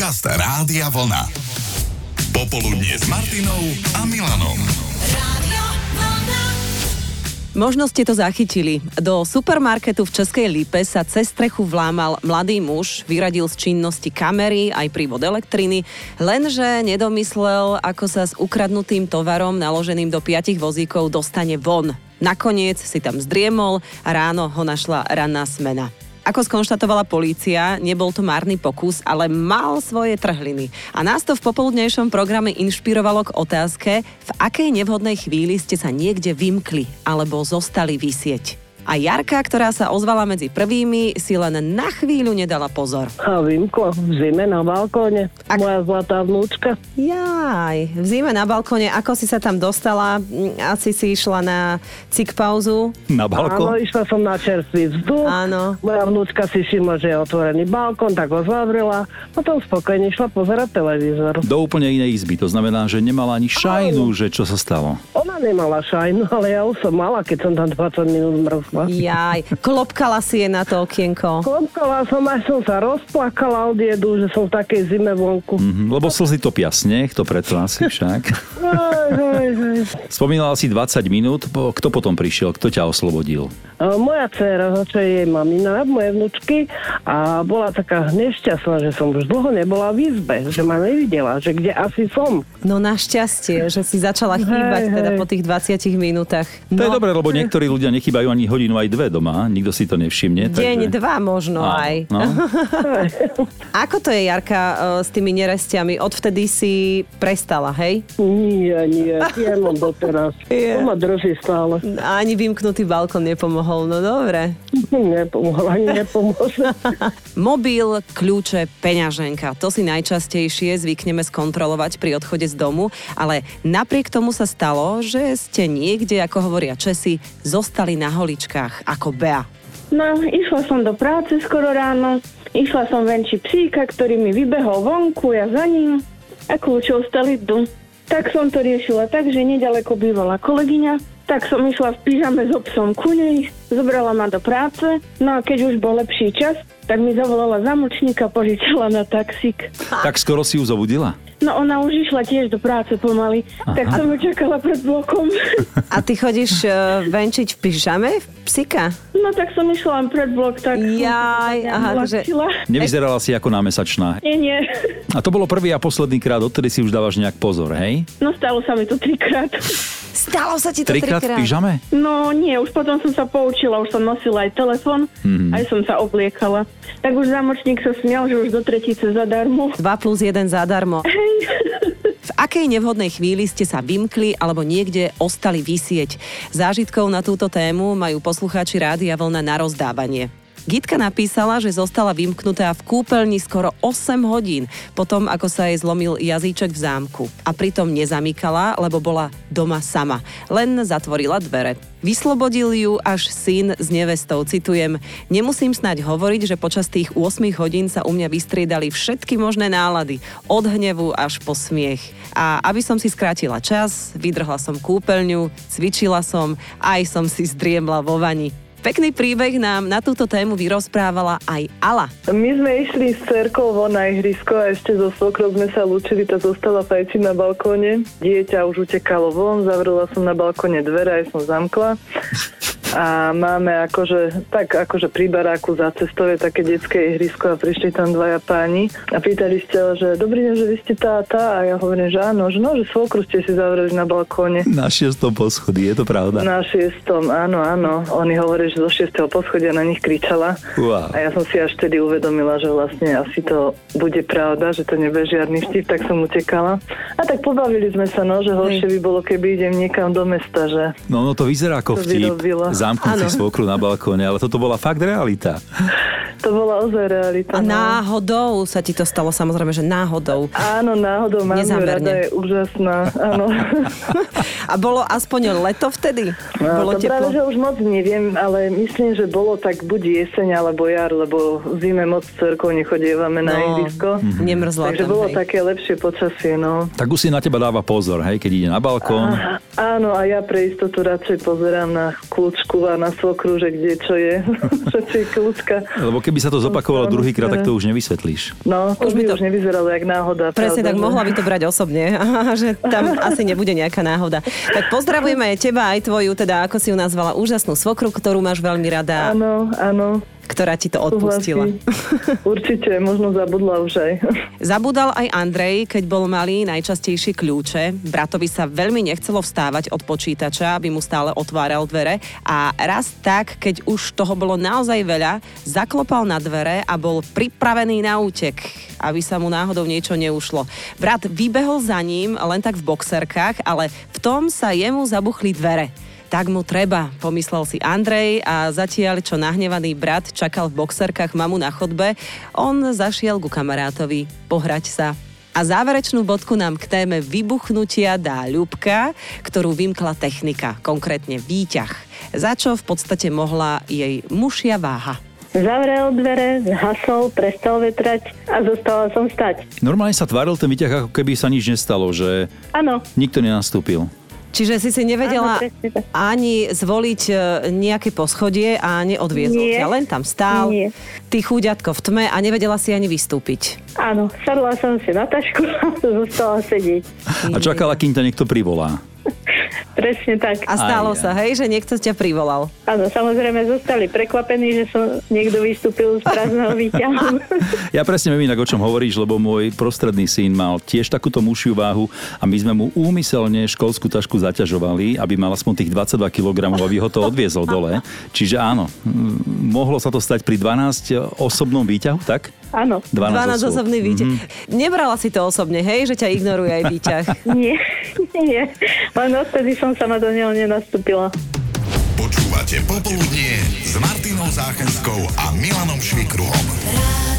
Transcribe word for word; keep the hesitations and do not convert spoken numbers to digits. Podcast Rádia Vlna. Popoludnie s Martinou a Milanom. Rádio Vlna. Možno ste to zachytili. Do supermarketu v Českej Lípe sa cez strechu vlámal mladý muž, vyradil z činnosti kamery aj prívod elektriny, lenže nedomyslel, ako sa s ukradnutým tovarom naloženým do piatich vozíkov dostane von. Nakoniec si tam zdriemol a ráno ho našla ranná smena. Ako skonštatovala polícia, nebol to márny pokus, ale mal svoje trhliny. A nás to v popoludnejšom programe inšpirovalo k otázke, v akej nevhodnej chvíli ste sa niekde vymkli alebo zostali vysieť. A Jarka, ktorá sa ozvala medzi prvými, si len na chvíľu nedala pozor. A vymkla v zime na balkóne. Ak... Moja zlatá vnúčka. Jaj, v zime na balkóne. Ako si sa tam dostala? Asi si išla na cik pauzu. Na balkón? Áno, išla som na čerstvý vzduch. Áno. Moja vnúčka si všimla, že je otvorený balkón, tak ho zavrela. Potom spokojne išla pozerať televízor. Do úplne inej izby. To znamená, že nemala ani šajnu, áno. Že čo sa stalo? Ona nemala šajnu, ale ja už som mala, keď som tam dvadsať minút mrzla. Jaj, klopkala si je na to okienko. Klopkala som, až som sa rozplakala od jedu, že som v takej zime vonku. Mm-hmm, lebo slzy topia sneh, to preto asi však. Aj, aj, aj. Spomínala si dvadsať minút, kto potom prišiel, kto ťa oslobodil? Moja dcéra, čo je jej mamina, moje vnúčky, a bola taká nešťastná, že som už dlho nebola v izbe, že ma nevidela, že kde asi som. No našťastie, že si začala chýbať hej, teda hej. Po tých dvadsiatich minútach. No. To je dobré, lebo niektorí ľudia nechýbajú ani hodinu. No aj dve doma, nikto si to nevšimne. Deň, takže... dva možno a, aj. No. Ako to je, Jarka, s tými nerestiami? Odvtedy si prestala, hej? Nie, nie, ja mám doteraz. To ma drží stále. Ani vymknutý balkón nepomohol, no dobre. Nepomohol, ani nepomôže. Mobil, kľúče, peňaženka. To si najčastejšie zvykneme skontrolovať pri odchode z domu, ale napriek tomu sa stalo, že ste niekde, ako hovoria Česi, zostali na holičke. Ako Bea. No, išla som do práce skoro ráno, išla som venčiť psíka, ktorý mi vybehol vonku, ja za ním a kľúče ostali dnu. Tak som to riešila tak, že nedaleko bývala kolegyňa, tak som išla v pyžame so psom ku nej, zobrala ma do práce, no a keď už bol lepší čas, tak mi zavolala zamočníka, požičala na taxík. Tak skoro si ju zobudila? No ona už išla tiež do práce pomaly, aha. Tak som ju čakala pred blokom. A ty chodíš uh, venčiť v pyžame? V psika? No tak som išla len pred blok, tak... Jaj, aha, takže... Nevyzerala si ako námesačná. Nie, nie. A to bolo prvý a posledný krát, odtedy si už dávaš nejak pozor, hej? No stalo sa mi to trikrát. Stalo sa ti to trikrát? Trikrát v pyžame? No nie, už potom som sa poučila, už som nosila aj telefon, mm-hmm. Aj som sa obliekala. Tak už zámočník sa smial, že už do tretice zadarmo. dva plus jeden zadarmo. V akej nevhodnej chvíli ste sa vymkli alebo niekde ostali vysieť? Zážitkov na túto tému majú poslucháči Rádia Vlna na rozdávanie. Gitka napísala, že zostala vymknutá v kúpeľni skoro osem hodín, potom ako sa jej zlomil jazyček v zámku. A pritom nezamykala, lebo bola doma sama. Len zatvorila dvere. Vyslobodil ju až syn s nevestou, citujem. Nemusím snáď hovoriť, že počas tých osem hodín sa u mňa vystriedali všetky možné nálady, od hnevu až po smiech. A aby som si skrátila čas, vydrhla som kúpeľňu, cvičila som, aj som si zdriemla vo vani. Pekný príbeh nám na túto tému vyrozprávala aj Ala. My sme išli s cerkou von na ihrisko a ešte zo sokrou sme sa lúčili, tá zostala fajčiť na balkóne. Dieťa už utekalo von, zavrela som na balkóne dvere, aj som zamkla. A máme akože, tak akože pri baráku za cestou je také detské ihrisko a prišli tam dvaja páni a pýtali ste, že dobrý deň, že vy ste tá a tá a ja hovorím, že áno, že no, že svokru ste si zavreli na balkóne. Na šiestom poschodí, je to pravda? Na šiestom, áno, áno. Oni hovorí, že zo šiestého poschodia na nich kričala. Wow. A ja som si až tedy uvedomila, že vlastne asi to bude pravda, že to nebude žiadny vtip, tak som utekala. A tak pobavili sme sa, no, že horšie by bolo, keby idem niekam do mesta, že... No, no to vyzerá ako to vtip. Zamknutý svokru na balkóne, ale toto bola fakt realita. To bola ozaj realita. A no. Náhodou sa ti to stalo, samozrejme, že náhodou. Áno, náhodou. Mám rada, je úžasná. Áno. A bolo aspoň leto vtedy? No, bolo to teplo? Práve, že už moc neviem, ale myslím, že bolo tak buď jeseň alebo jar, lebo zime moc s cerkou nechodievame na no, ihrisko. Mm-hmm. Nemrzla takže tam, bolo hej. Také lepšie počasie, no. Tak už si na teba dáva pozor, hej, keď ide na balkón. Á, Áno, a ja pre istotu radšej pozerám na kľúčku a na svokru, že kde čo je. Čo je kľúčka. Lebo keby sa to zopakovalo druhýkrát, tak to už nevysvetlíš. No, to už by to... už nevyzeralo jak náhoda. Presne, pravda, tak ne? Mohla by to brať osobne, že tam asi nebude nejaká náhoda. Tak pozdravujeme teba aj tvoju, teda ako si ju nazvala, úžasnú svokru, ktorú máš veľmi rada. Áno, áno. Ktorá ti to odpustila. Určite, možno zabudla už aj. Zabudal aj Andrej, keď bol malý, najčastejší kľúče. Bratovi sa veľmi nechcelo vstávať od počítača, aby mu stále otváral dvere. A raz tak, keď už toho bolo naozaj veľa, zaklopal na dvere a bol pripravený na útek, aby sa mu náhodou niečo neušlo. Brat vybehol za ním, len tak v boxerkách, ale v tom sa jemu zabuchli dvere. Tak mu treba, pomyslel si Andrej a zatiaľ, čo nahnevaný brat čakal v boxerkách mamu na chodbe, on zašiel ku kamarátovi pohrať sa. A záverečnú bodku nám k téme vybuchnutia dá Ľubka, ktorú vymkla technika, konkrétne výťah, za čo v podstate mohla jej mužia váha. Zavrel dvere, zhasol, prestal vetrať a zostala som stať. Normálne sa tváril ten výťah, ako keby sa nič nestalo, že ano. Nikto nenastúpil. Čiže si si nevedela Áno, ani zvoliť nejaké poschodie a neodviezol ťa, len tam stál. Nie. Ty chúďatko v tme a nevedela si ani vystúpiť. Áno, sadla som si na tašku a zostala sedieť. A čakala, kým ťa niekto privolá. Presne tak. A stalo aj, sa, hej, že niekto ťa privolal. Áno, samozrejme zostali prekvapení, že som niekto vystúpil z prázdneho výťahu. Ja presne viem inak, o čom hovoríš, lebo môj prostredný syn mal tiež takúto mušiu váhu a my sme mu úmyselne školskú tašku zaťažovali, aby mal aspoň tých dvadsaťdva kilogramov, aby ho to odviezol dole. Čiže áno, m- mohlo sa to stať pri dvanásťosobnom výťahu, tak? Áno. dvanásťosobný výťah. Mm-hmm. Nebrala si to osobne, hej, že ťa ignoruje aj výťah? Nie, nie. Len odtedy som sama do neho nenastúpila. Počúvate Popoludnie s Martinou Záchenskou a Milanom Švikruhom.